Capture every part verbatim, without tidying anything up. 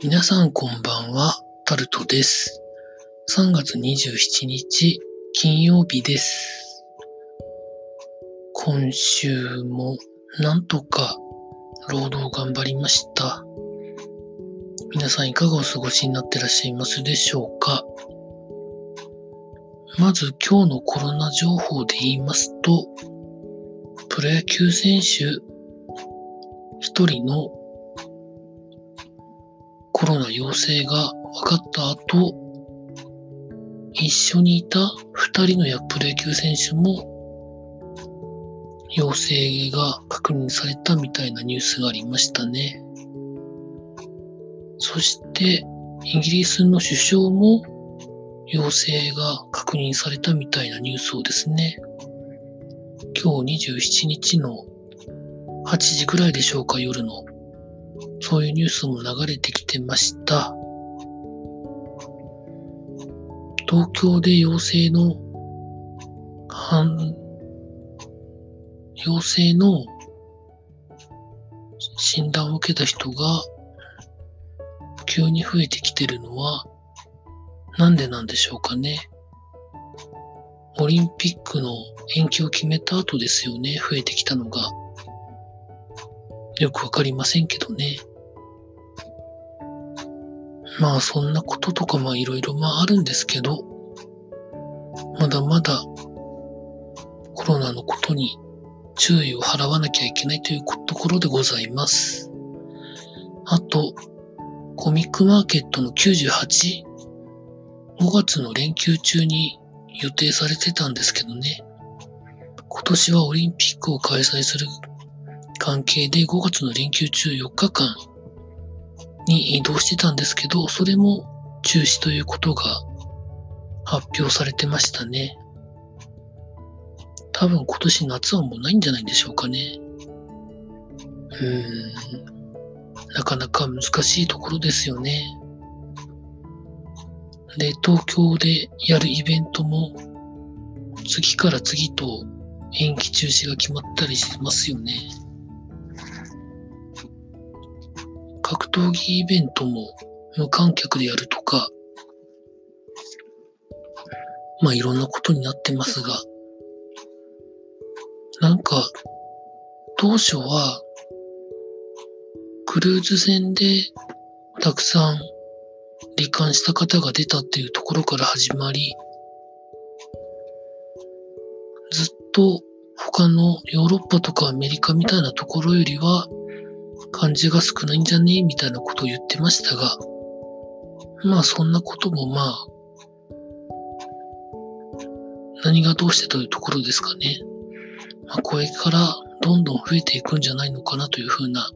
皆さんこんばんは、タルトです。さんがつにじゅうしちにち金曜日です。今週もなんとか労働頑張りました。皆さんいかがお過ごしになってらっしゃいますでしょうか。まず今日のコロナ情報で言いますと、プロ野球選手一人のコロナ陽性が分かった後、一緒にいた二人のプロ野球選手も陽性が確認されたみたいなニュースがありましたね。そしてイギリスの首相も陽性が確認されたみたいなニュースをですね、今日にじゅうしちにちのはちじくらいでしょうか、夜のそういうニュースも流れてきてました。東京で陽性の陽性の診断を受けた人が急に増えてきてるのはなんでなんでしょうかね。オリンピックの延期を決めた後ですよね、増えてきたのが。よくわかりませんけどね。まあそんなこととかまあいろいろまああるんですけど、まだまだコロナのことに注意を払わなきゃいけないというところでございます。あと、コミックマーケットのきゅうじゅうはち、ごがつの連休中に予定されてたんですけどね。今年はオリンピックを開催する関係でごがつの連休中よっかかんに移動してたんですけど、それも中止ということが発表されてましたね。多分今年夏はもうないんじゃないんでしょうかね。うーん、なかなか難しいところですよね。で、東京でやるイベントも次から次と延期中止が決まったりしてますよね。格闘技イベントも無観客でやるとか、まあいろんなことになってますが、なんか当初はクルーズ船でたくさん罹患した方が出たっていうところから始まり、ずっと他のヨーロッパとかアメリカみたいなところよりは患者が少ないんじゃねえみたいなことを言ってましたが、まあそんなこともまあ何がどうしてというところですかね。まあ、これからどんどん増えていくんじゃないのかなというふうな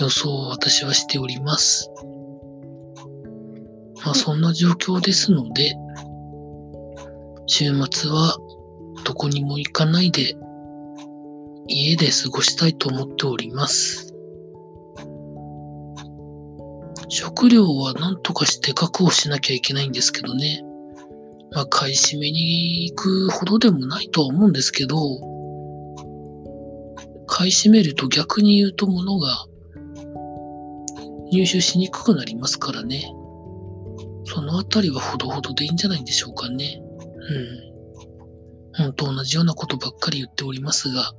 予想を私はしております。まあそんな状況ですので、週末はどこにも行かないで家で過ごしたいと思っております。食料はなんとかして確保しなきゃいけないんですけどね。まあ買い占めに行くほどでもないとは思うんですけど、買い占めると逆に言うと物が入手しにくくなりますからね。そのあたりはほどほどでいいんじゃないんでしょうかね。うん。ほんと同じようなことばっかり言っておりますが、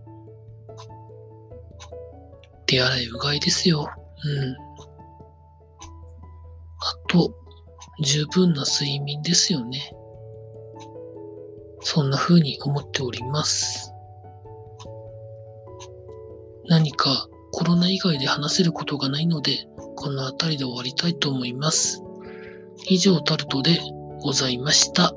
手洗いうがいですよ。うん。あと、十分な睡眠ですよね。そんな風に思っております。何かコロナ以外で話せることがないので、このあたりで終わりたいと思います。以上、タルトでございました。